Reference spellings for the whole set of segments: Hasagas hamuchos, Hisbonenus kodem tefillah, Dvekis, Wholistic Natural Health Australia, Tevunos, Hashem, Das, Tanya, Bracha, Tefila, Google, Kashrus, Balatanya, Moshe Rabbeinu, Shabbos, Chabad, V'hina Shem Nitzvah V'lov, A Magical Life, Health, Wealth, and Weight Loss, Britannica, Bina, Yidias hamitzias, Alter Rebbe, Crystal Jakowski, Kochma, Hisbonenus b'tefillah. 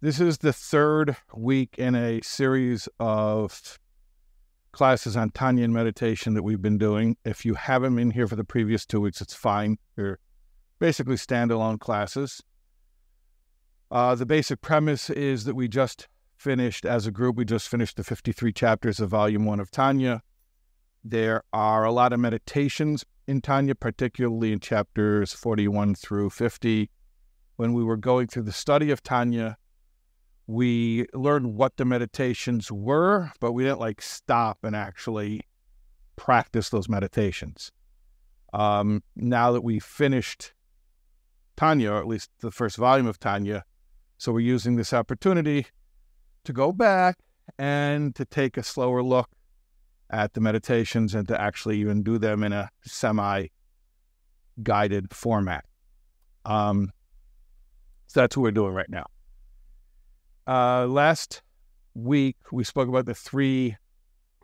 This is the third week in a series of classes on Tanya and meditation that we've been doing. If you haven't been here for the previous 2 weeks, it's fine. They're basically standalone classes. The basic premise is that we just finished, as a group, we just finished the 53 chapters of Volume 1 of Tanya. There are a lot of meditations in Tanya, particularly in chapters 41 through 50. When we were going through the study of Tanya, we learned what the meditations were, but we didn't like stop and actually practice those meditations. Now that we finished Tanya, or at least the first volume of Tanya, so we're using this opportunity to go back and to take a slower look at the meditations and to actually even do them in a semi-guided format. So that's what we're doing right now. Last week, we spoke about the three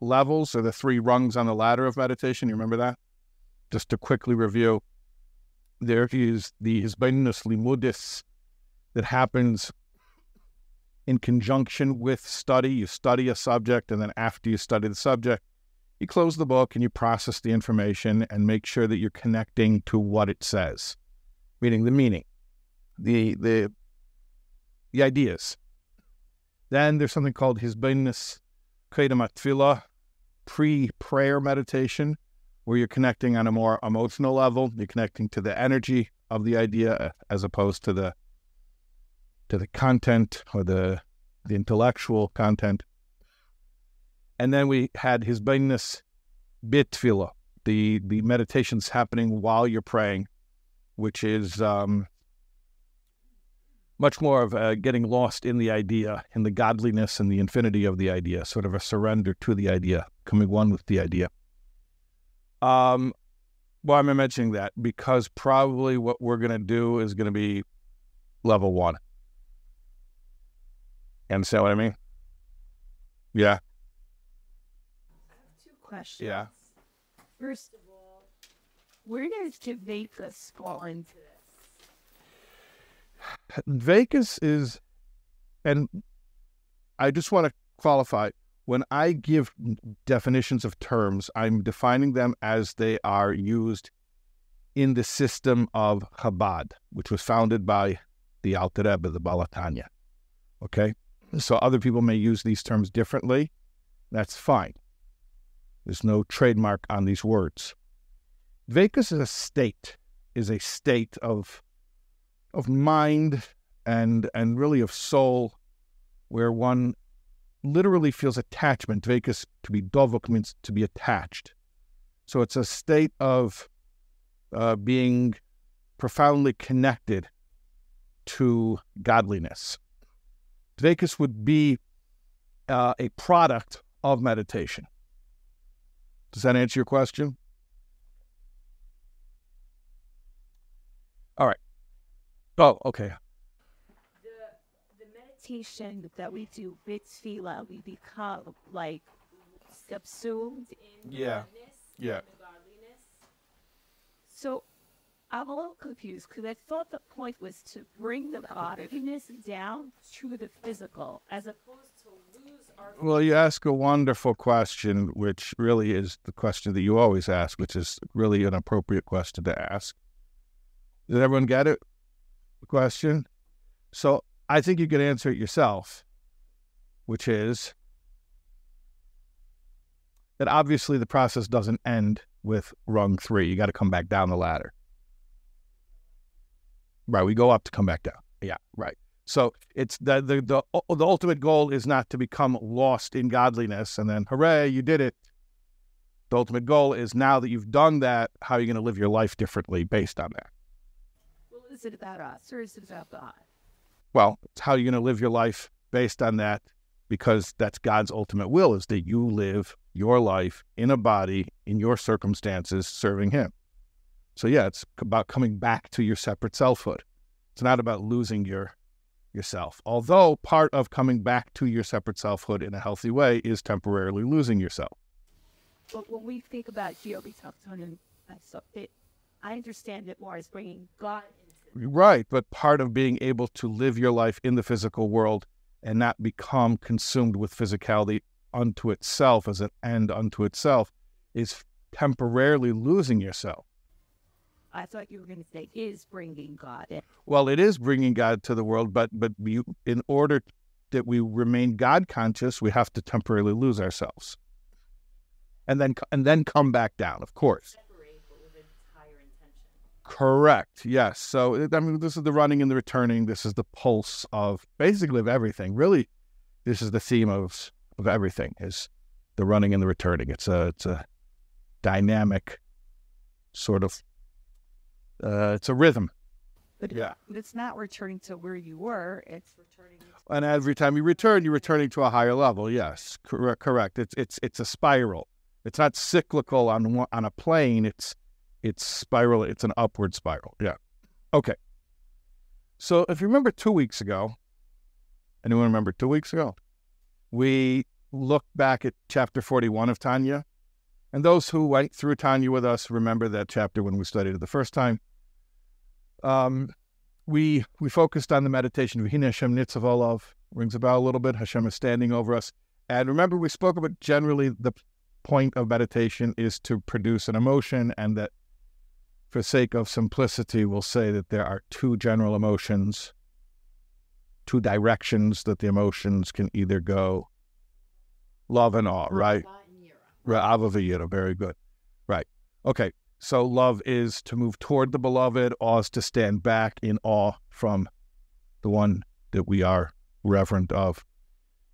levels or the three rungs on the ladder of meditation. You remember that? Just to quickly review, there is the Hisbonenus limudis that happens in conjunction with study. You study a subject, and then after you study the subject, you close the book and you process the information and make sure that you're connecting to what it says, meaning the meaning, the ideas. Then there's something called Hisbonenus kodem tefillah, pre-prayer meditation, where you're connecting on a more emotional level. You're connecting to the energy of the idea as opposed to the content or the intellectual content. And then we had Hisbonenus b'tefillah, the meditations happening while you're praying, which is much more of getting lost in the idea, in the godliness and the infinity of the idea, sort of a surrender to the idea, coming one with the idea. Why am I mentioning that? Because probably what we're going to do is going to be level one. You understand what I mean? Yeah. I have two questions. Yeah. First of all, where does Dvekis fall into this? Dvekis is, and I just want to qualify, when I give definitions of terms, I'm defining them as they are used in the system of Chabad, which was founded by the Alter Rebbe, the Balatanya. Okay? So other people may use these terms differently. That's fine. There's no trademark on these words. Dvekis is a state of mind and really of soul, where one literally feels attachment. Dvekis, to be dovok, means to be attached. So it's a state of being profoundly connected to godliness. Dvekis would be a product of meditation. Does that answer your question? All right. Oh, okay. The meditation that we do with Tefila, we become like subsumed in godliness. Yeah. Godliness. So I'm a little confused because I thought the point was to bring the godliness down to the physical as opposed to lose our... Well, you ask a wonderful question, which really is the question that you always ask, which is really an appropriate question to ask. Did everyone get it? Question. So I think you could answer it yourself, which is that obviously the process doesn't end with rung three. You got to come back down the ladder. Right. We go up to come back down. Yeah. Right. So it's the ultimate goal is not to become lost in godliness and then hooray, you did it. The ultimate goal is now that you've done that, how are you going to live your life differently based on that? Is it about us or is it about God? Well, it's how you're going to live your life based on that, because that's God's ultimate will, is that you live your life in a body, in your circumstances, serving Him. So yeah, it's about coming back to your separate selfhood. It's not about losing yourself. Although part of coming back to your separate selfhood in a healthy way is temporarily losing yourself. But when we think about Geo, we talk to him, I understand it more as bringing God into Right, but part of being able to live your life in the physical world and not become consumed with physicality unto itself as an end unto itself is temporarily losing yourself. I thought you were going to say is bringing God in. Well, it is bringing God to the world, but we, in order that we remain God conscious, we have to temporarily lose ourselves, and then come back down. Of course. Separate, but with its higher intention. Correct. Yes. So I mean, this is the running and the returning. This is the pulse of basically of everything. Really, this is the theme of everything: is the running and the returning. It's a dynamic sort of. It's a rhythm. But yeah. It's not returning to where you were. It's returning. And every time you return, you're returning to a higher level. Yes, correct. It's a spiral. It's not cyclical on a plane. It's spiral. It's an upward spiral. Yeah. Okay. So if you remember 2 weeks ago, anyone remember 2 weeks ago? We looked back at chapter 41 of Tanya. And those who went through Tanya with us remember that chapter when we studied it the first time. We focused on the meditation of V'hina Shem Nitzvah V'lov. Rings a bell a little bit. Hashem is standing over us. And remember, we spoke about generally the point of meditation is to produce an emotion, and that for sake of simplicity, we'll say that there are two general emotions, two directions that the emotions can either go, love and awe, right? Ra'avavira, very good. Right. Okay. So love is to move toward the beloved, awe is to stand back in awe from the one that we are reverent of.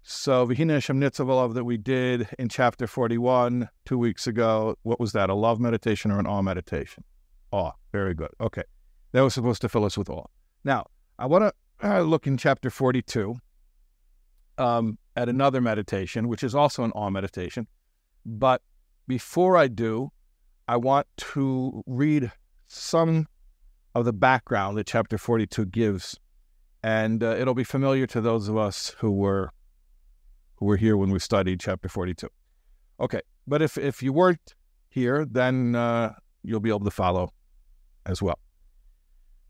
So V'hina Hashem Nitzav V'lov that we did in chapter 41 2 weeks ago, what was that? A love meditation or an awe meditation? Awe. Very good. Okay. That was supposed to fill us with awe. Now, I want to look in chapter 42 at another meditation, which is also an awe meditation. But before I do, I want to read some of the background that chapter 42 gives, and it'll be familiar to those of us who were here when we studied chapter 42. Okay, but if you weren't here, then you'll be able to follow as well.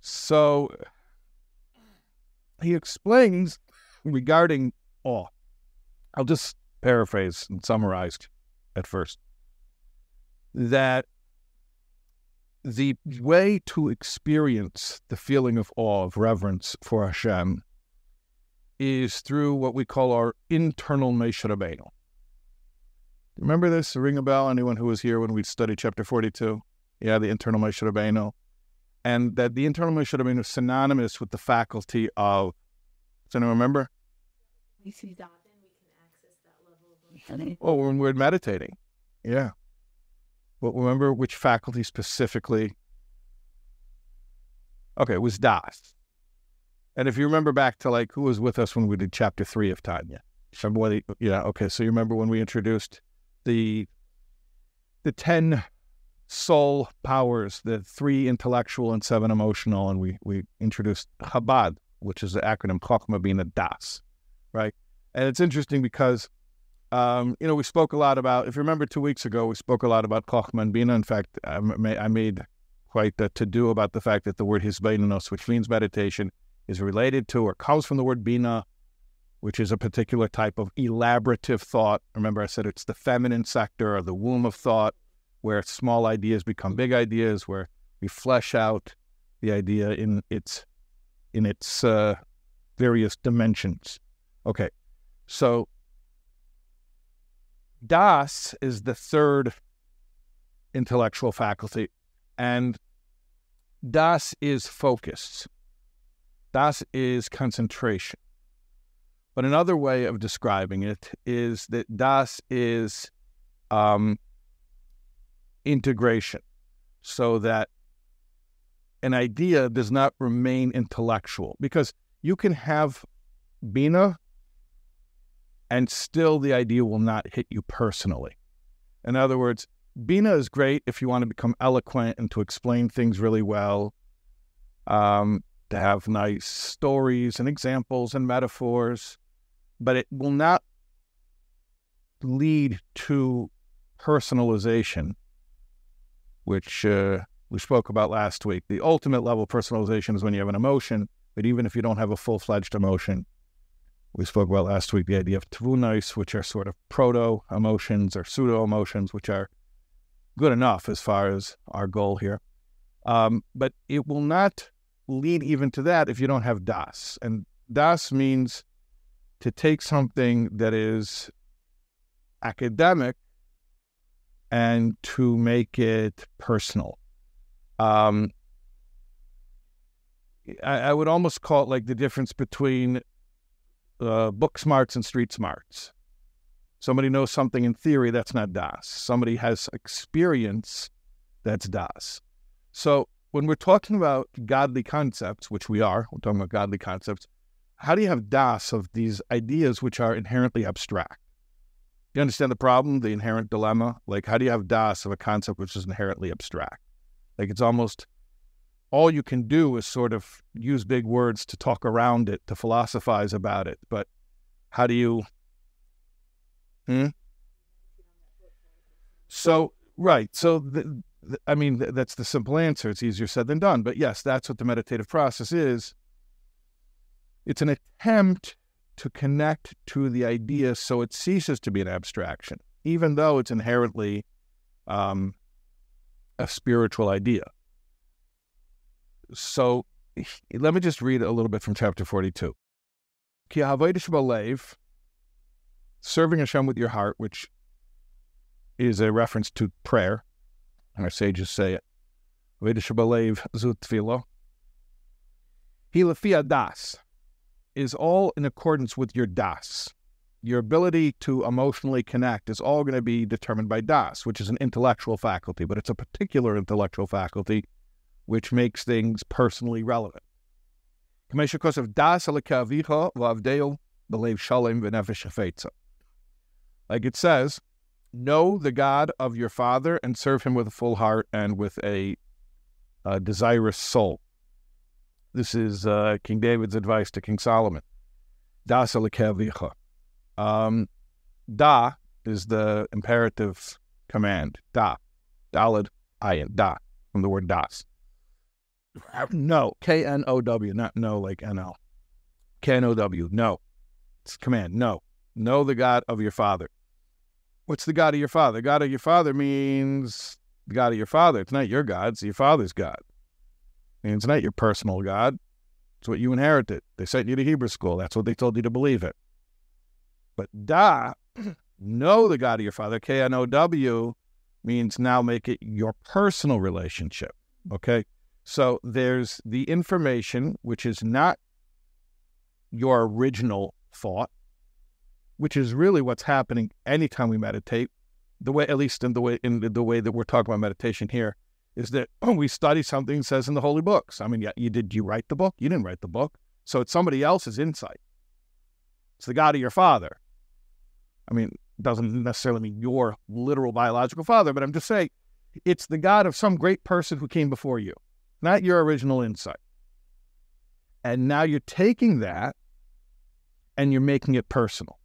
So he explains regarding awe. I'll just paraphrase and summarize at first, that the way to experience the feeling of awe, of reverence for Hashem, is through what we call our internal Moshe Rabbeinu. Remember this? Ring a bell? Anyone who was here when we studied chapter 42? Yeah, the internal Moshe Rabbeinu. And that the internal Moshe Rabbeinu is synonymous with the faculty of, does anyone remember? We see that. Oh, when we're meditating. Yeah. But remember which faculty specifically? Okay, it was Das. And if you remember back to like who was with us when we did chapter 3 of Tanya. Remember when so you remember when we introduced the 10 soul powers, the 3 intellectual and 7 emotional, and we introduced Chabad, which is the acronym Kochma, Bina, Das. Right? And it's interesting because we spoke a lot about, if you remember 2 weeks ago, we spoke a lot about Kochma and Bina. In fact, I made quite a to-do about the fact that the word Hisbonenus, which means meditation, is related to or comes from the word Bina, which is a particular type of elaborative thought. Remember I said it's the feminine sector or the womb of thought, where small ideas become big ideas, where we flesh out the idea in its various dimensions. Okay, so Das is the 3rd intellectual faculty, and Das is focus. Das is concentration. But another way of describing it is that Das is integration, so that an idea does not remain intellectual, because you can have Bina, and still the idea will not hit you personally. In other words, Bina is great if you want to become eloquent and to explain things really well, to have nice stories and examples and metaphors, but it will not lead to personalization, which we spoke about last week. The ultimate level of personalization is when you have an emotion, but even if you don't have a full-fledged emotion, we spoke about last week the idea of tevunos, which are sort of proto-emotions or pseudo-emotions, which are good enough as far as our goal here. But it will not lead even to that if you don't have das. And das means to take something that is academic and to make it personal. I would almost call it like the difference between book smarts and street smarts. Somebody knows something in theory, that's not das. Somebody has experience, that's das. So when we're talking about godly concepts, which we are, we're talking about godly concepts, how do you have das of these ideas which are inherently abstract? You understand the problem, the inherent dilemma? Like, how do you have das of a concept which is inherently abstract? Like, it's almost all you can do is sort of use big words to talk around it, to philosophize about it. But how do you... So, right. So, that's the simple answer. It's easier said than done. But yes, that's what the meditative process is. It's an attempt to connect to the idea so it ceases to be an abstraction, even though it's inherently a spiritual idea. So let me just read a little bit from chapter 42. Ki havodah b'lev, serving Hashem with your heart, which is a reference to prayer, and our sages say it. Havodah b'lev zu tefila. Hi lefi das is all in accordance with your das. Your ability to emotionally connect is all going to be determined by das, which is an intellectual faculty, but it's a particular intellectual faculty which makes things personally relevant. Like it says, know the God of your father and serve him with a full heart and with a desirous soul. This is King David's advice to King Solomon. Das alekavicha. Da is the imperative command. Da. Daled ayin. Da. From the word das. No. K-N-O-W. Not no like N-L. K-N-O-W. No. It's command. No. Know the God of your father. What's the God of your father? God of your father means the God of your father. It's not your God. It's your father's God. And it's not your personal God. It's what you inherited. They sent you to Hebrew school. That's what they told you to believe it. But da, know the God of your father, K-N-O-W, means now make it your personal relationship, okay? So there's the information, which is not your original thought, which is really what's happening anytime we meditate, the way, at least in the way that we're talking about meditation here, is that we study something it says in the holy books. I mean, yeah, did you write the book? You didn't write the book. So it's somebody else's insight. It's the God of your father. I mean, it doesn't necessarily mean your literal biological father, but I'm just saying it's the God of some great person who came before you, not your original insight. And now you're taking that and you're making it personal.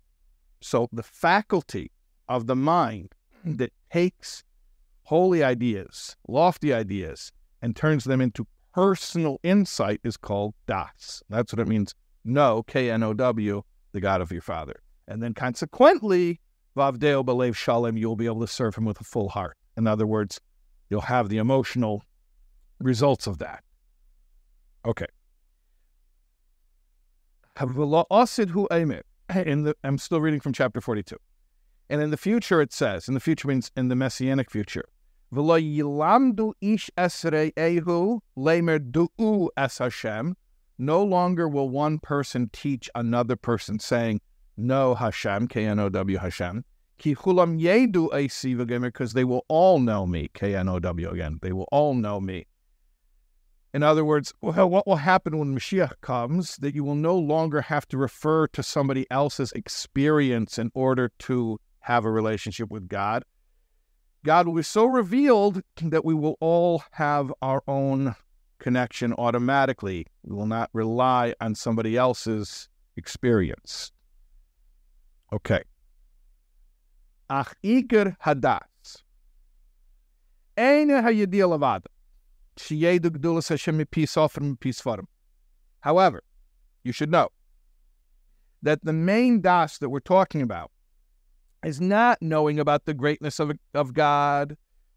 So the faculty of the mind that takes holy ideas, lofty ideas, and turns them into personal insight is called das. That's what it means. Know, K-N-O-W, the God of your father. And then consequently, Vavdeo Belev Shalem, you'll be able to serve him with a full heart. In other words, you'll have the emotional results of that. Okay. I'm still reading from chapter 42. And in the future, it says, in the future means in the messianic future, no longer will one person teach another person, saying, know Hashem, K-N-O-W Hashem, because they will all know me, K-N-O-W again, they will all know me. In other words, well, what will happen when Mashiach comes, that you will no longer have to refer to somebody else's experience in order to have a relationship with God. God will be so revealed that we will all have our own connection automatically. We will not rely on somebody else's experience. Okay. Ach iker hadas. Eine hayidiyah levada. However, you should know that the main das that we're talking about is not knowing about the greatness of God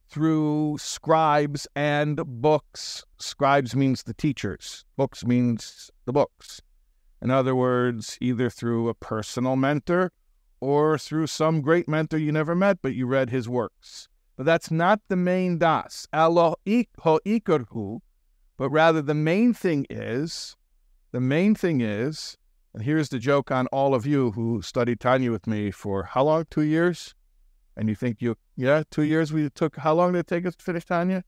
through scribes and books. Scribes means the teachers. Books means the books. In other words, either through a personal mentor or through some great mentor you never met, but you read his works. But that's not the main das. But rather the main thing is, and here's the joke on all of you who studied Tanya with me for how long? 2 years? And you think 2 years we took, how long did it take us to finish Tanya?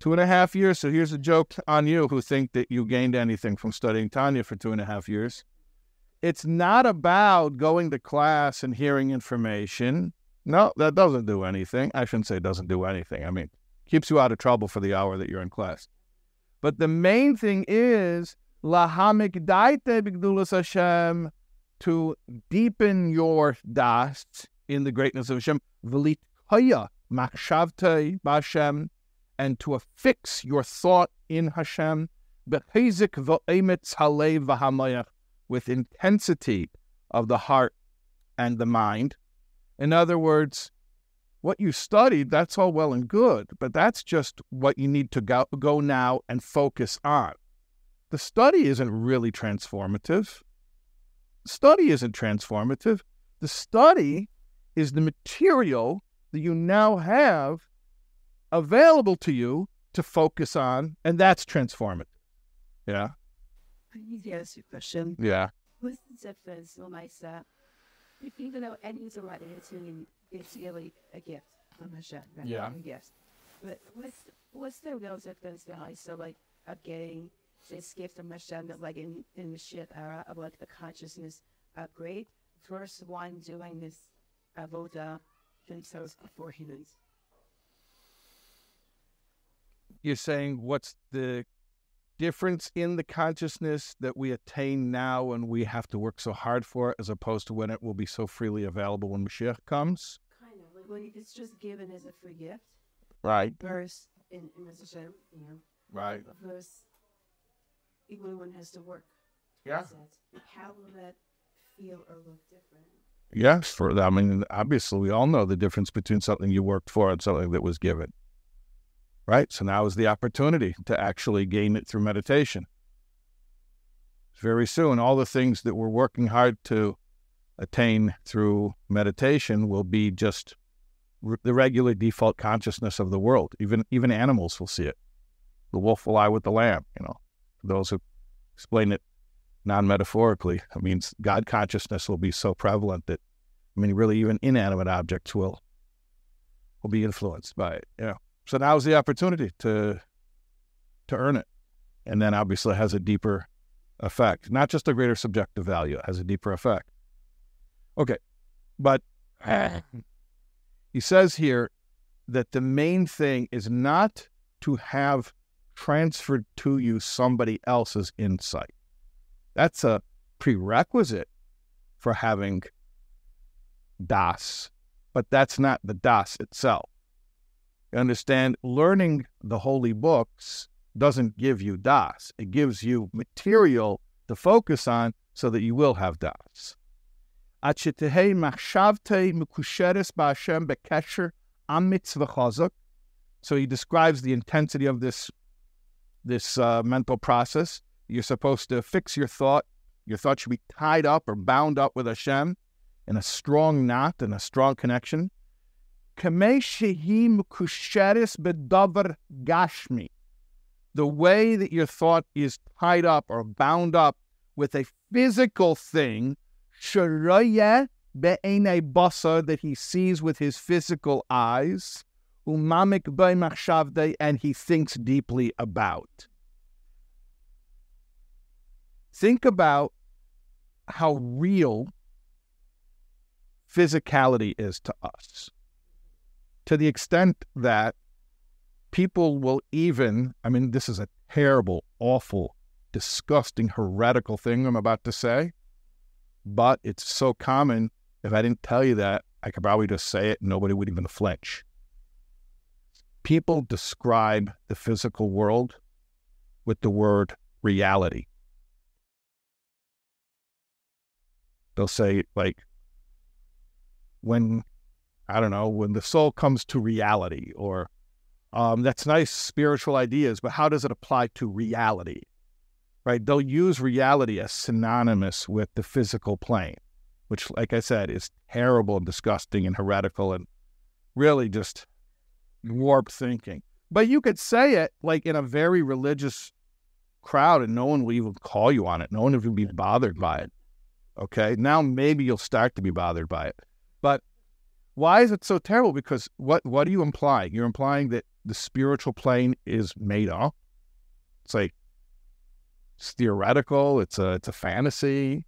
2.5 years. So here's a joke on you who think that you gained anything from studying Tanya for 2.5 years. It's not about going to class and hearing information. No, that doesn't do anything. I shouldn't say it doesn't do anything. I mean, keeps you out of trouble for the hour that you're in class. But the main thing is to deepen your das in the greatness of Hashem, and to affix your thought in Hashem with intensity of the heart and the mind. In other words, what you studied, that's all well and good, but that's just what you need to go now and focus on. The study isn't really transformative. The study is the material that you now have available to you to focus on, and that's transformative. Yeah? I need to ask you a question. Yeah. What's the difference for myself? Even though I need to write it's really a gift from Hashem. Yeah. Yes. But what's the real difference behind of getting this gift from Hashem that in the shit era of the consciousness upgrade versus one doing this avoda themselves before humans? You're saying what's the difference in the consciousness that we attain now and we have to work so hard for, as opposed to when it will be so freely available when Mashiach comes? Kind of. When it's just given as a free gift. Right. Versus in Hashem, Right. Versus even one has to work. Yeah. How will that feel or look different? Yes. Obviously we all know the difference between something you worked for and something that was given. Right? So now is the opportunity to actually gain it through meditation. Very soon, all the things that we're working hard to attain through meditation will be just the regular default consciousness of the world. Even animals will see it. The wolf will lie with the lamb, For those who explain it non-metaphorically, it means God consciousness will be so prevalent that, really even inanimate objects will be influenced by it, So now's the opportunity to earn it. And then obviously it has a deeper effect. Not just a greater subjective value, it has a deeper effect. Okay, but he says here that the main thing is not to have transferred to you somebody else's insight. That's a prerequisite for having das, but that's not the das itself. You understand, learning the holy books doesn't give you das. It gives you material to focus on so that you will have das. So he describes the intensity of this mental process. You're supposed to fix your thought. Your thought should be tied up or bound up with Hashem in a strong knot and a strong connection. The way that your thought is tied up or bound up with a physical thing that he sees with his physical eyes, and he thinks deeply about. Think about how real physicality is to us. To the extent that people will this is a terrible, awful, disgusting, heretical thing I'm about to say, but it's so common, if I didn't tell you that, I could probably just say it and nobody would even flinch. people describe the physical world with the word reality. They'll say, like, when the soul comes to reality, or that's nice spiritual ideas, but how does it apply to reality? Right? They'll use reality as synonymous with the physical plane, which, like I said, is terrible and disgusting and heretical and really just warped thinking. But you could say it like in a very religious crowd and no one will even call you on it. No one will even be bothered by it. Okay? Now maybe you'll start to be bothered by it. But why is it so terrible? Because what are you implying? You're implying that the spiritual plane is made up. It's like, it's theoretical. It's a fantasy.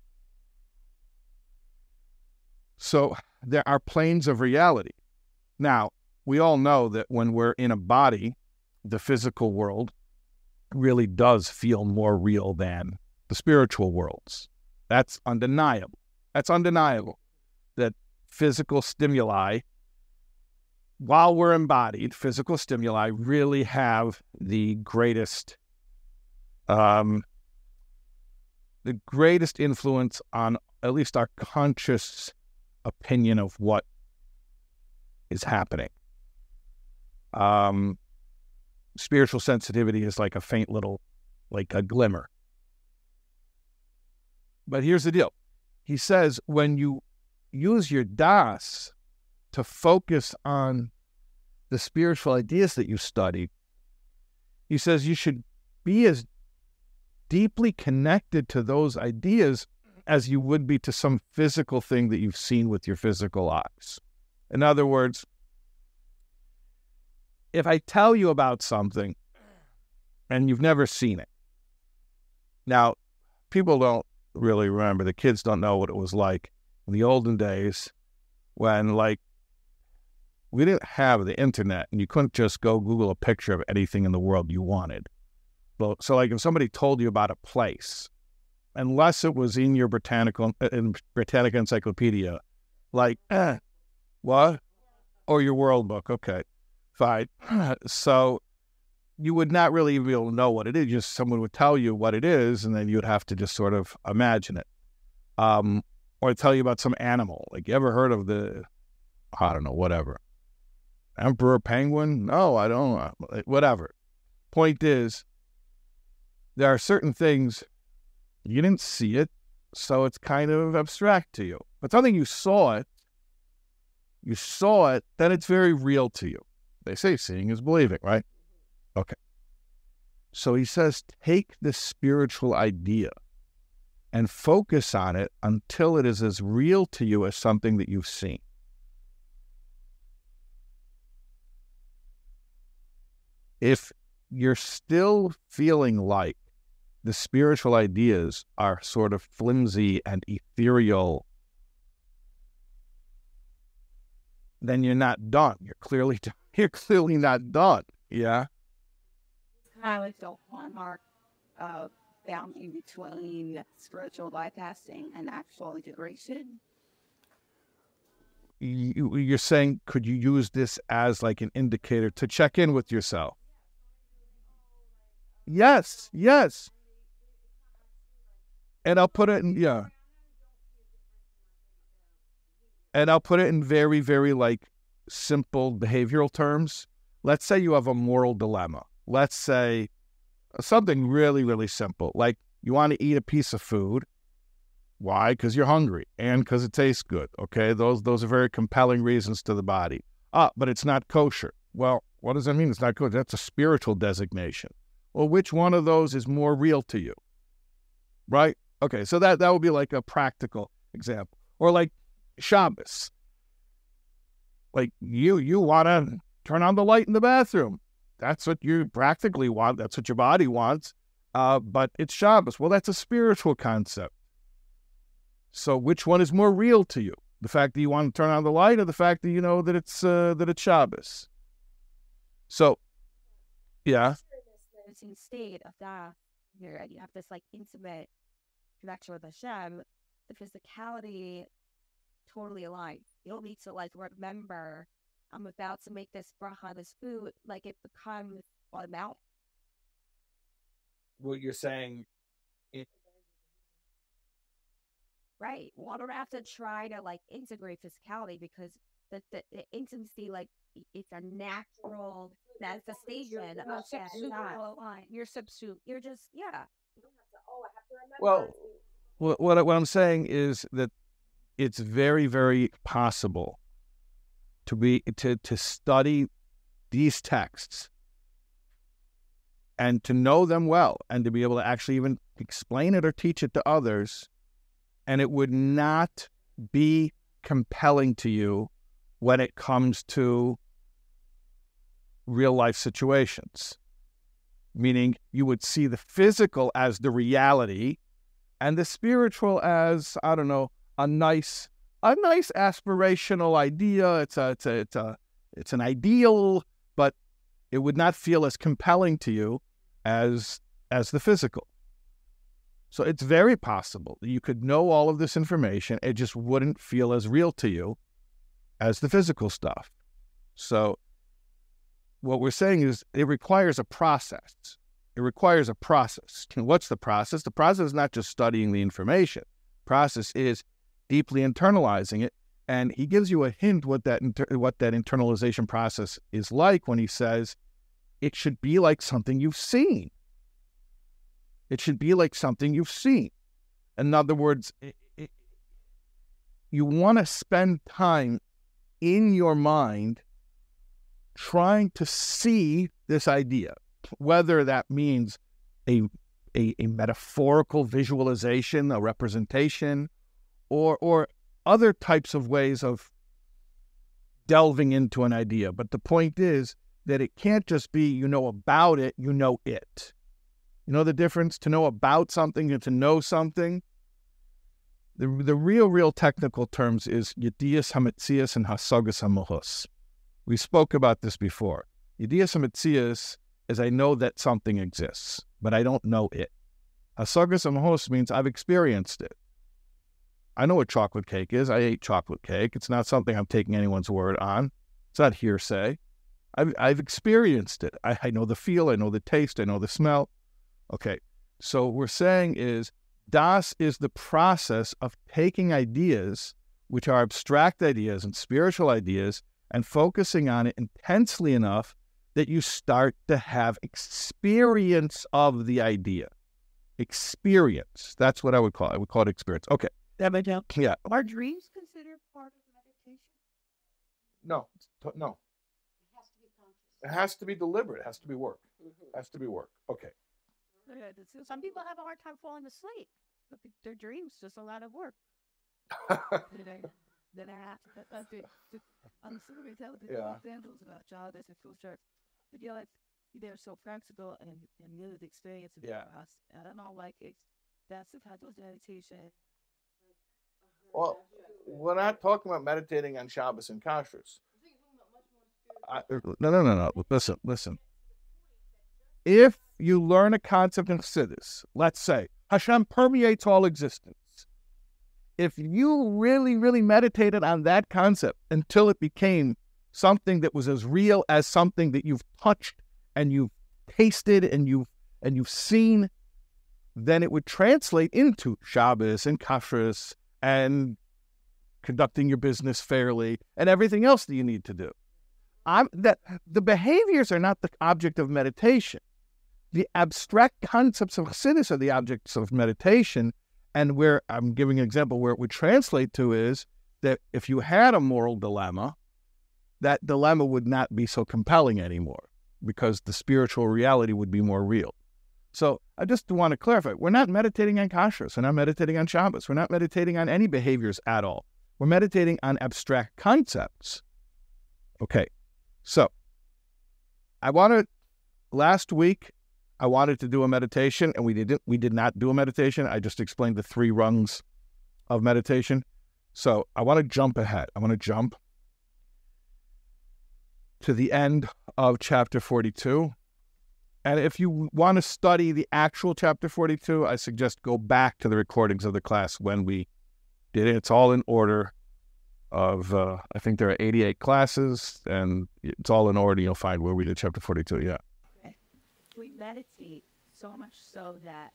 So there are planes of reality. Now, we all know that when we're in a body, the physical world really does feel more real than the spiritual worlds. That's undeniable. That physical stimuli, while we're embodied, physical stimuli really have the greatest influence on at least our conscious opinion of what is happening. Spiritual sensitivity is like a faint little, like a glimmer. But here's the deal. He says, when you use your das to focus on the spiritual ideas that you study, he says you should be as deeply connected to those ideas as you would be to some physical thing that you've seen with your physical eyes. In other words, if I tell you about something and you've never seen it, now, people don't really remember. The kids don't know what it was like in the olden days when, like, we didn't have the internet and you couldn't just go Google a picture of anything in the world you wanted. So, like, if somebody told you about a place, unless it was in your Britannica Encyclopedia, like, what? Or your world book. Okay, fine. So you would not really even be able to know what it is. Just someone would tell you what it is, and then you'd have to just sort of imagine it. Or tell you about some animal. Like, you ever heard of the, I don't know, whatever, emperor penguin? No, I don't. Whatever. Point is, there are certain things you didn't see it, so it's kind of abstract to you. But something you saw it, then it's very real to you. They say seeing is believing, right? Okay. So he says, take this spiritual idea and focus on it until it is as real to you as something that you've seen. If you're still feeling like the spiritual ideas are sort of flimsy and ethereal, then you're not done. You're clearly not done. Yeah. It's kind of like the hallmark of bounding between spiritual bypassing and actual integration. You're saying, could you use this as like an indicator to check in with yourself? Yes. Yes. And I'll put it in, yeah. And I'll put it in very, very, like, simple behavioral terms. Let's say you have a moral dilemma. Let's say something really, really simple. Like, you want to eat a piece of food. Why? Because you're hungry and because it tastes good. Okay? Those are very compelling reasons to the body. But it's not kosher. Well, what does that mean? It's not kosher. That's a spiritual designation. Well, which one of those is more real to you? Right? Okay, so that would be like a practical example. Or like Shabbos. Like, you want to turn on the light in the bathroom. That's what you practically want. That's what your body wants. But it's Shabbos. Well, that's a spiritual concept. So which one is more real to you? The fact that you want to turn on the light, or the fact that you know that it's Shabbos? So, yeah. State of that, here you have this, like, intimate connection with Hashem. The physicality totally aligned. You don't need to, like, remember I'm about to make this bracha, this food, like it becomes automatic. What you're saying, right? Well, I don't have to try to like integrate physicality because the intimacy, like it's a natural manifestation of that. You're subsumed. You're just You don't have to. Oh, I have to remember. Well, what I'm saying is that it's very, very possible to be to study these texts and to know them well and to be able to actually even explain it or teach it to others, and it would not be compelling to you when it comes to real life situations. Meaning you would see the physical as the reality and the spiritual as, I don't know, a nice aspirational idea. It's an ideal, but it would not feel as compelling to you as the physical. So it's very possible that you could know all of this information. It just wouldn't feel as real to you as the physical stuff. So what we're saying is it requires a process. It requires a process. And what's the process? The process is not just studying the information. Process is deeply internalizing it. And he gives you a hint what that internalization process is like when he says it should be like something you've seen. It should be like something you've seen. In other words, you want to spend time in your mind trying to see this idea, whether that means a metaphorical visualization, a representation, or other types of ways of delving into an idea. But the point is that it can't just be you know about it, you know it. You know the difference? To know about something and to know something? The real technical terms is Yidias hamitzias and Hasagas hamuchos. We spoke about this before. Yidias hamitzias is I know that something exists, but I don't know it. Hasagas hamuchos means I've experienced it. I know what chocolate cake is. I ate chocolate cake. It's not something I'm taking anyone's word on. It's not hearsay. I've experienced it. I know the feel. I know the taste. I know the smell. Okay, so what we're saying is Das is the process of taking ideas, which are abstract ideas and spiritual ideas, and focusing on it intensely enough that you start to have experience of the idea. Experience. That's what I would call it. I would call it experience. Okay. That might help. Yeah. Are dreams considered part of meditation? No. No. It has to be conscious. It has to be deliberate. It has to be work. It has to be work. Okay. Some people have a hard time falling asleep. Their dreams just a lot of work. I'm sorry, that would be examples about childhood and full church. But yeah, like they're so practical and really the experience of us. I don't know, like it's that's the type of meditation. Well, we're not talking about meditating on Shabbos and Kashrus. No. Listen. If you learn a concept in Chassidus, let's say, Hashem permeates all existence. If you really, really meditated on that concept until it became something that was as real as something that you've touched and you've tasted and you've seen, then it would translate into Shabbos and Kashrus and conducting your business fairly and everything else that you need to do. The behaviors are not the object of meditation. The abstract concepts of Chassidus are the objects of meditation, and where I'm giving an example where it would translate to is that if you had a moral dilemma, that dilemma would not be so compelling anymore because the spiritual reality would be more real. So I just want to clarify, we're not meditating on Kashrus, we're not meditating on Shabbos, we're not meditating on any behaviors at all. We're meditating on abstract concepts. Okay, so last week, I wanted to do a meditation, and we did not do a meditation. I just explained the three rungs of meditation. So I want to jump ahead. I want to jump to the end of chapter 42. And if you want to study the actual chapter 42, I suggest go back to the recordings of the class when we did it. It's all in order of, I think there are 88 classes, and it's all in order. You'll find where we did chapter 42, yeah. Okay. We meditate so much so that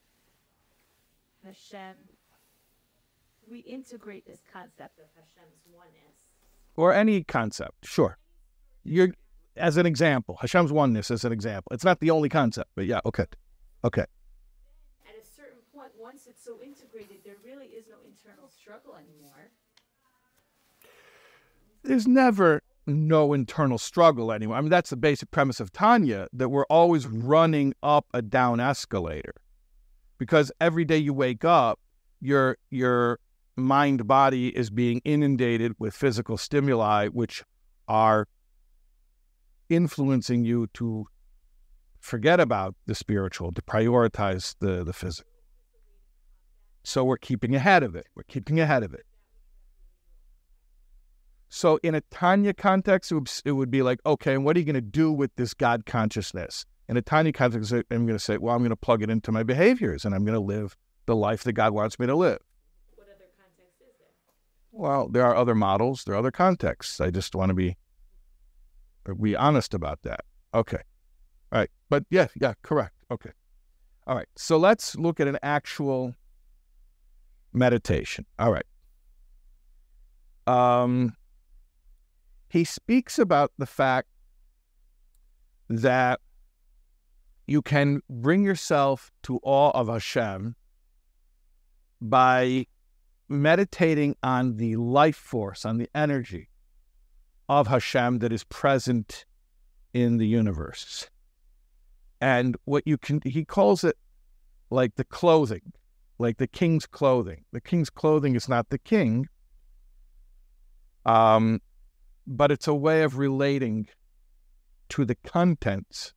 Hashem, we integrate this concept of Hashem's oneness. Or any concept, sure. You're, as an example, Hashem's oneness as an example. It's not the only concept, but yeah, okay. Okay. At a certain point, once it's so integrated, there really is no internal struggle anymore. There's never no internal struggle anymore. I mean, that's the basic premise of Tanya, that we're always running up a down escalator. Because every day you wake up, your mind-body is being inundated with physical stimuli, which are influencing you to forget about the spiritual, to prioritize the physical. So we're keeping ahead of it. We're keeping ahead of it. So in a Tanya context, it would be like, okay, and what are you going to do with this God consciousness? In a Tanya context, I'm going to say, well, I'm going to plug it into my behaviors, and I'm going to live the life that God wants me to live. What other context is there? Well, there are other models. There are other contexts. I just want to be honest about that. Okay. All right. But yeah, correct. Okay. All right. So let's look at an actual meditation. All right. He speaks about the fact that you can bring yourself to awe of Hashem by meditating on the life force, on the energy of Hashem that is present in the universe. And what you can, he calls it like the clothing, like the king's clothing. The king's clothing is not the king, but it's a way of relating to the contents.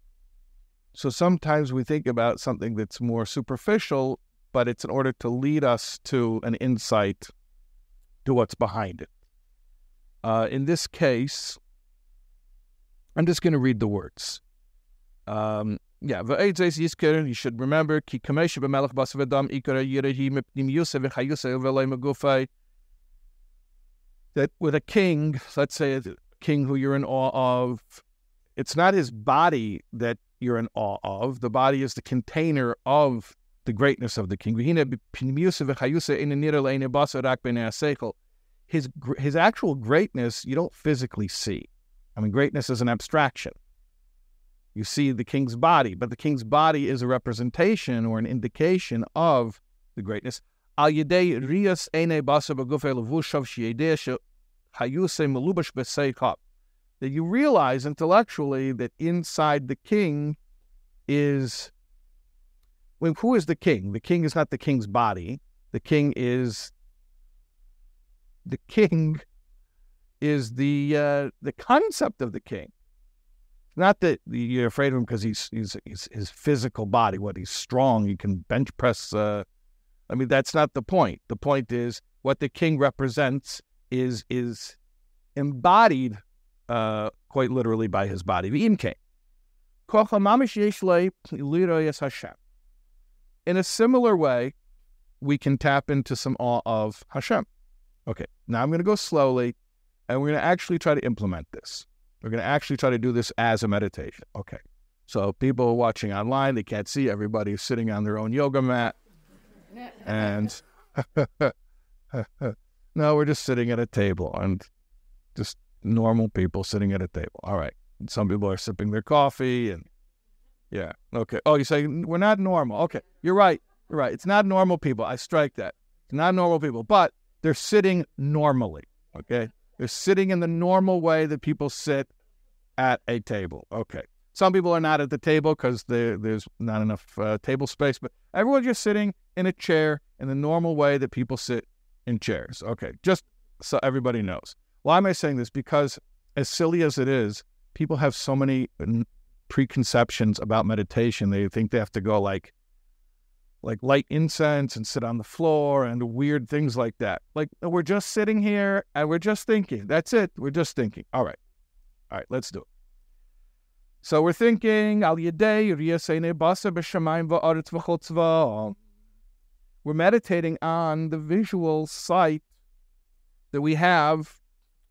So sometimes we think about something that's more superficial, but it's in order to lead us to an insight to what's behind it. In this case, I'm just going to read the words. You should remember, that with a king, let's say a king who you're in awe of, it's not his body that you're in awe of. The body is the container of the greatness of the king. His actual greatness, you don't physically see. I mean, greatness is an abstraction. You see the king's body, but the king's body is a representation or an indication of the greatness. That you realize intellectually that inside the king is, well, who is the king? The king is not the king's body. The king is the concept of the king. Not that you're afraid of him because he's his physical body. What, he's strong. You can bench press. I mean, that's not the point. The point is what the king represents is embodied quite literally by his body. In a similar way, we can tap into some awe of Hashem. Okay, now I'm going to go slowly, and we're going to actually try to implement this. We're going to actually try to do this as a meditation. Okay, so people watching online, they can't see. Everybody's sitting on their own yoga mat. And no, we're just sitting at a table, and just normal people sitting at a table. All right. And some people are sipping their coffee, and yeah. Okay. Oh, you say we're not normal. Okay. You're right. You're right. It's not normal people. I strike that. It's not normal people, but they're sitting normally. Okay. They're sitting in the normal way that people sit at a table. Okay. Some people are not at the table because there's not enough table space, but everyone's just sitting in a chair in the normal way that people sit in chairs. Okay. Just so everybody knows. Why am I saying this? Because as silly as it is, people have so many preconceptions about meditation. They think they have to go like light incense and sit on the floor and weird things like that. Like, we're just sitting here and we're just thinking. That's it. We're just thinking. All right. All right, let's do it. So we're thinking. We're meditating on the visual sight that we have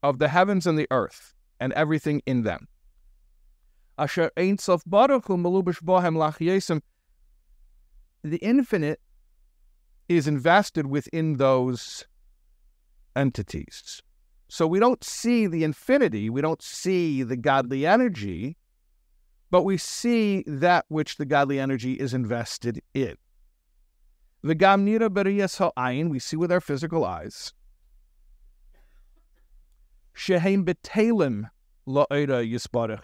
of the heavens and the earth, and everything in them. Asher Ein Sof Baruch Hu Melubash Bohem Lachyesim. The infinite is invested within those entities. So we don't see the infinity, we don't see the godly energy, but we see that which the godly energy is invested in. V'gam nira b'riyas ha'ayin, we see with our physical eyes. Shehem b'telim la'ira yisbarach.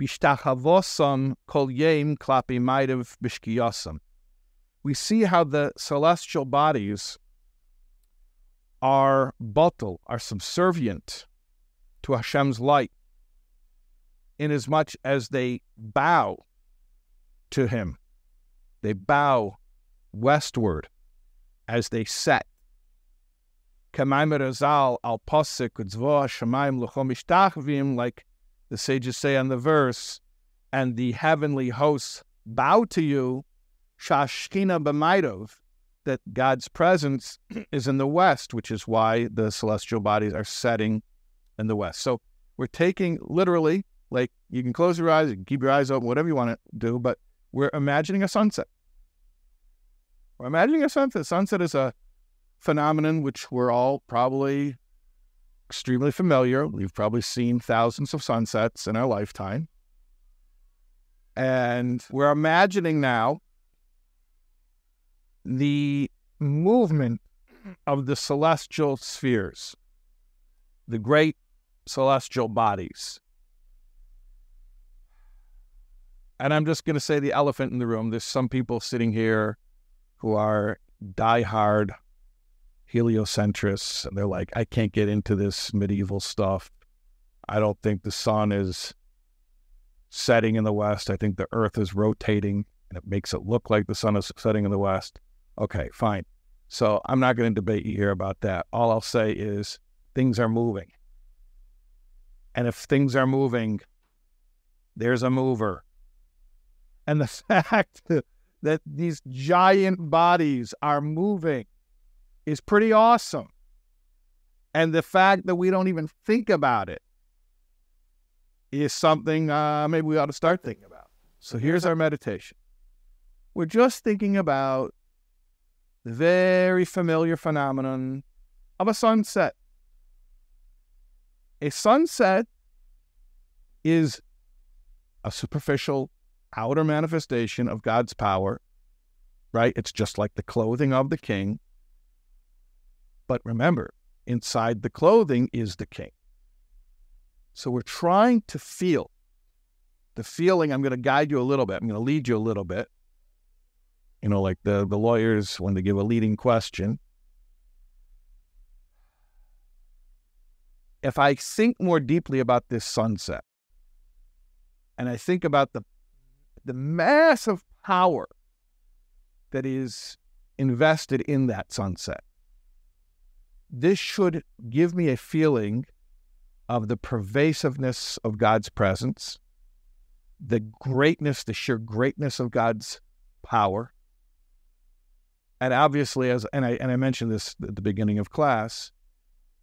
Bishtachavosam kol yeim klapi maidav bishkiyasam. We see how the celestial bodies are batal, are subservient to Hashem's light, inasmuch as they bow to Him. They bow westward as they set. Like the sages say on the verse, and the heavenly hosts bow to you, that God's presence is in the west, which is why the celestial bodies are setting in the west. So we're taking literally, like, you can close your eyes, you can keep your eyes open, whatever you want to do, but we're imagining a sunset. We're imagining a sunset. Sunset is a phenomenon which we're all probably extremely familiar. We've probably seen thousands of sunsets in our lifetime. And we're imagining now the movement of the celestial spheres, the great celestial bodies. And I'm just going to say the elephant in the room. There's some people sitting here who are diehard heliocentrists, and they're like, I can't get into this medieval stuff. I don't think the sun is setting in the west. I think the earth is rotating, and it makes it look like the sun is setting in the west. Okay, fine. So I'm not going to debate you here about that. All I'll say is things are moving. And if things are moving, there's a mover. And the fact that these giant bodies are moving is pretty awesome. And the fact that we don't even think about it is something maybe we ought to start thinking about. So here's our meditation. We're just thinking about the very familiar phenomenon of a sunset. A sunset is a superficial outer manifestation of God's power, right? It's just like the clothing of the king. But remember, inside the clothing is the king. So we're trying to feel the feeling. I'm going to guide you a little bit. I'm going to lead you a little bit. You know, like the lawyers when they give a leading question. If I think more deeply about this sunset, and I think about the massive power that is invested in that sunset, this should give me a feeling of the pervasiveness of God's presence, the greatness, the sheer greatness of God's power. And obviously, I mentioned this at the beginning of class,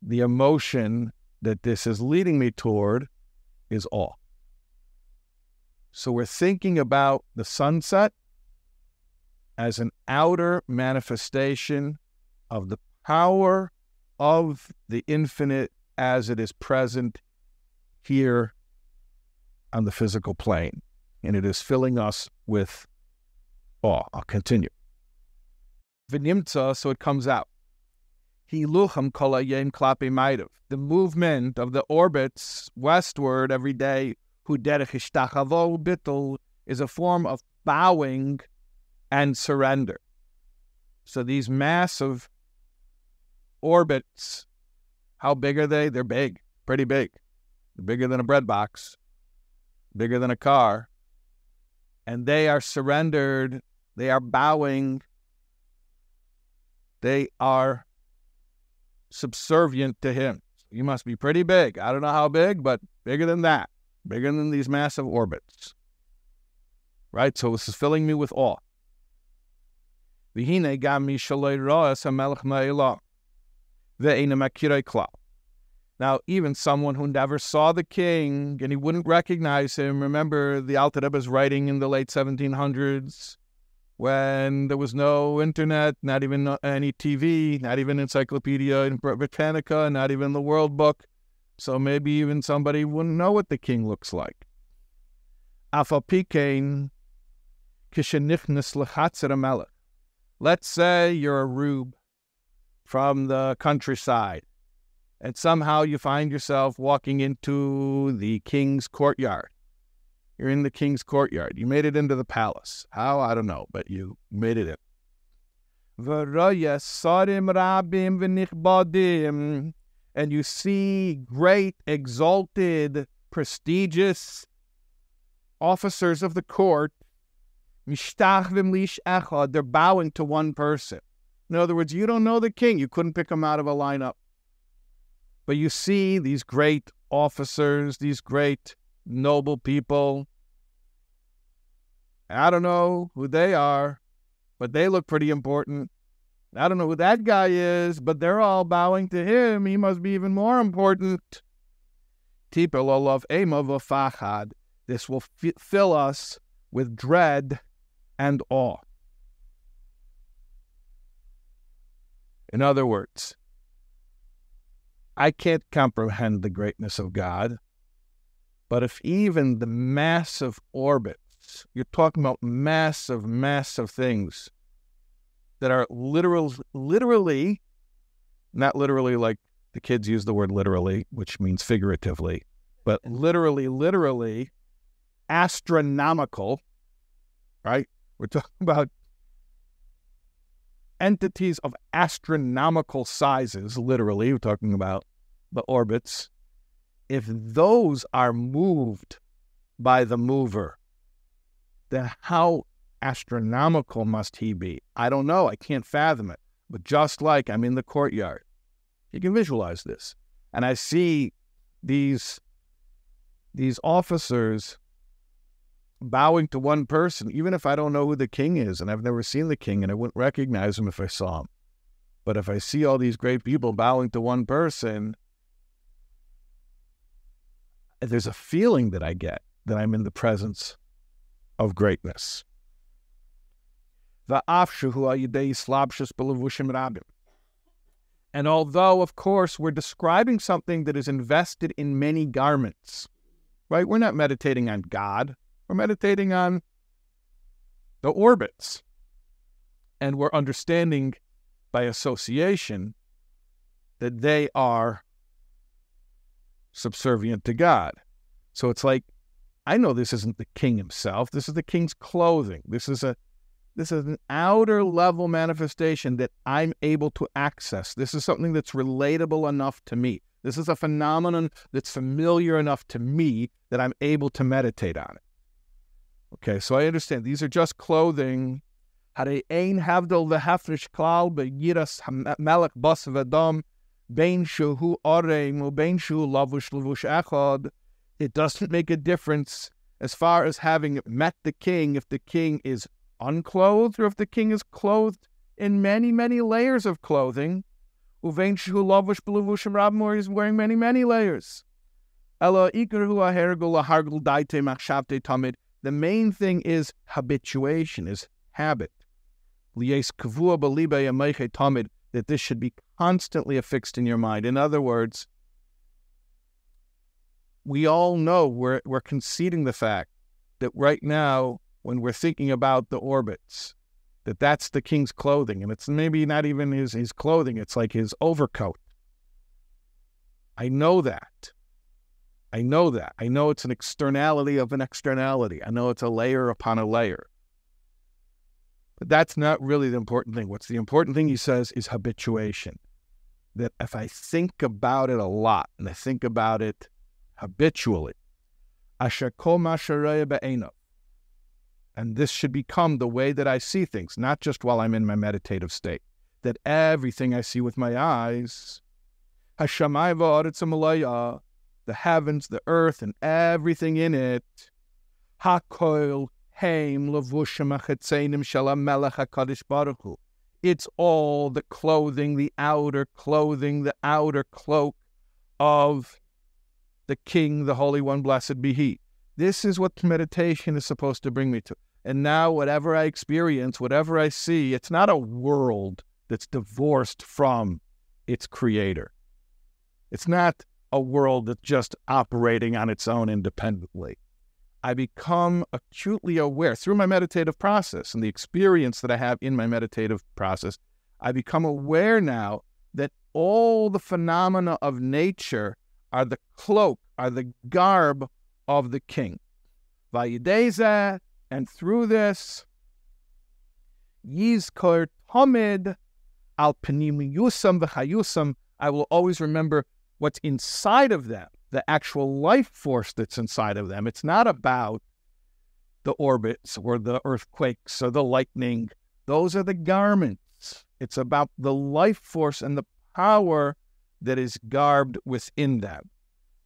the emotion that this is leading me toward is awe. So we're thinking about the sunset as an outer manifestation of the power of the infinite as it is present here on the physical plane. And it is filling us with awe. I'll continue. V'nimtza, so it comes out. Hilucham kol hayom klapi maidav. The movement of the orbits westward every day, hu derech hishtachavo bittul, is a form of bowing and surrender. So these massive orbits, how big are they? They're big, pretty big. They're bigger than a bread box, bigger than a car. And they are surrendered, they are bowing, they are subservient to Him. You must be pretty big. I don't know how big, but bigger than that. Bigger than these massive orbits. Right? So this is filling me with awe. V'hine gam mi shalei ro'as ha-melech ma'elah ve'eina makirai klal. Now, even someone who never saw the king and he wouldn't recognize him, remember the Alter Rebbe's writing in the late 1700s when there was no internet, not even any TV, not even Encyclopedia Britannica, not even the World Book. So maybe even somebody wouldn't know what the king looks like. Let's say you're a rube from the countryside, and somehow you find yourself walking into the king's courtyard. You're in the king's courtyard. You made it into the palace. How? I don't know, but you made it in. And you see great, exalted, prestigious officers of the court. They're bowing to one person. In other words, you don't know the king. You couldn't pick him out of a lineup. But you see these great officers, these great noble people. I don't know who they are, but they look pretty important. I don't know who that guy is, but they're all bowing to him. He must be even more important. This will fill us with dread and awe. In other words, I can't comprehend the greatness of God, but if even the massive orbits, you're talking about massive, massive things that are literally, not literally like the kids use the word literally, which means figuratively, but literally astronomical, right? We're talking about entities of astronomical sizes, literally, we're talking about the orbits. If those are moved by the mover, then how astronomical must he be? I don't know. I can't fathom it. But just like I'm in the courtyard, you can visualize this. And I see these officers bowing to one person, even if I don't know who the king is, and I've never seen the king, and I wouldn't recognize him if I saw him. But if I see all these great people bowing to one person, there's a feeling that I get that I'm in the presence of greatness. And although, of course, we're describing something that is invested in many garments, right? We're not meditating on God. We're meditating on the orbits, and we're understanding by association that they are subservient to God. So it's like, I know this isn't the king himself. This is the king's clothing. This is an outer level manifestation that I'm able to access. This is something that's relatable enough to me. This is a phenomenon that's familiar enough to me that I'm able to meditate on it. Okay, so I understand. These are just clothing. It doesn't make a difference as far as having met the king, if the king is unclothed or if the king is clothed in many, many layers of clothing. Uvein shehu lavush b'levushim rabim, or he's wearing many, many layers. The main thing is habituation, is habit. That this should be constantly affixed in your mind. In other words, we all know, we're conceding the fact that right now, when we're thinking about the orbits, that that's the king's clothing. And it's maybe not even his clothing, it's like his overcoat. I know that. I know that. I know it's an externality of an externality. I know it's a layer upon a layer. But that's not really the important thing. What's the important thing, he says, is habituation. That if I think about it a lot, and I think about it habitually, and this should become the way that I see things, not just while I'm in my meditative state, that everything I see with my eyes, Hashamayim va'aretzim alaya, the heavens, the earth, and everything in it. It's all the clothing, the outer cloak of the King, the Holy One, blessed be He. This is what meditation is supposed to bring me to. And now whatever I experience, whatever I see, it's not a world that's divorced from its creator. It's not a world that's just operating on its own independently. I become acutely aware through my meditative process and the experience that I have in my meditative process. I become aware now that all the phenomena of nature are the cloak, are the garb of the King. Vayideza, and through this, Yizkor Tomid al Panim Yusam v'Hayusam, I will always remember what's inside of them, the actual life force that's inside of them. It's not about the orbits or the earthquakes or the lightning. Those are the garments. It's about the life force and the power that is garbed within them.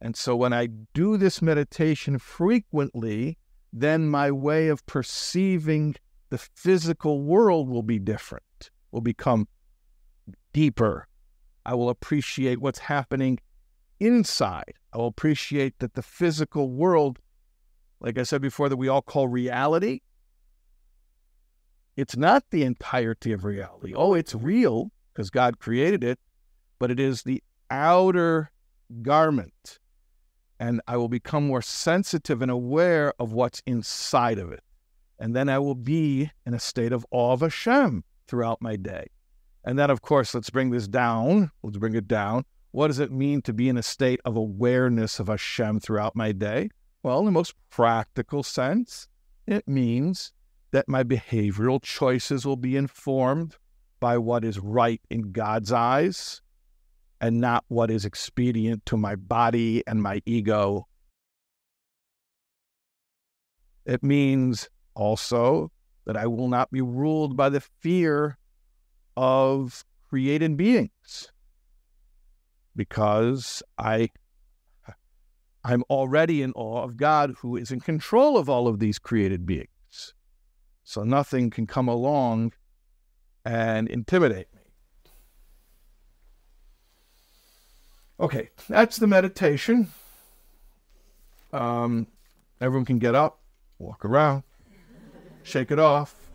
And so when I do this meditation frequently, then my way of perceiving the physical world will be different, will become deeper. I will appreciate what's happening inside. I will appreciate that the physical world, like I said before, that we all call reality, it's not the entirety of reality. Oh, it's real because God created it, but it is the outer garment. And I will become more sensitive and aware of what's inside of it. And then I will be in a state of awe of Hashem throughout my day. And then, of course, let's bring this down. Let's bring it down. What does it mean to be in a state of awareness of Hashem throughout my day? Well, in the most practical sense, it means that my behavioral choices will be informed by what is right in God's eyes and not what is expedient to my body and my ego. It means also that I will not be ruled by the fear of created beings, because I'm already in awe of God, who is in control of all of these created beings. So nothing can come along and intimidate me. Okay, that's the meditation. Everyone can get up, walk around, shake it off.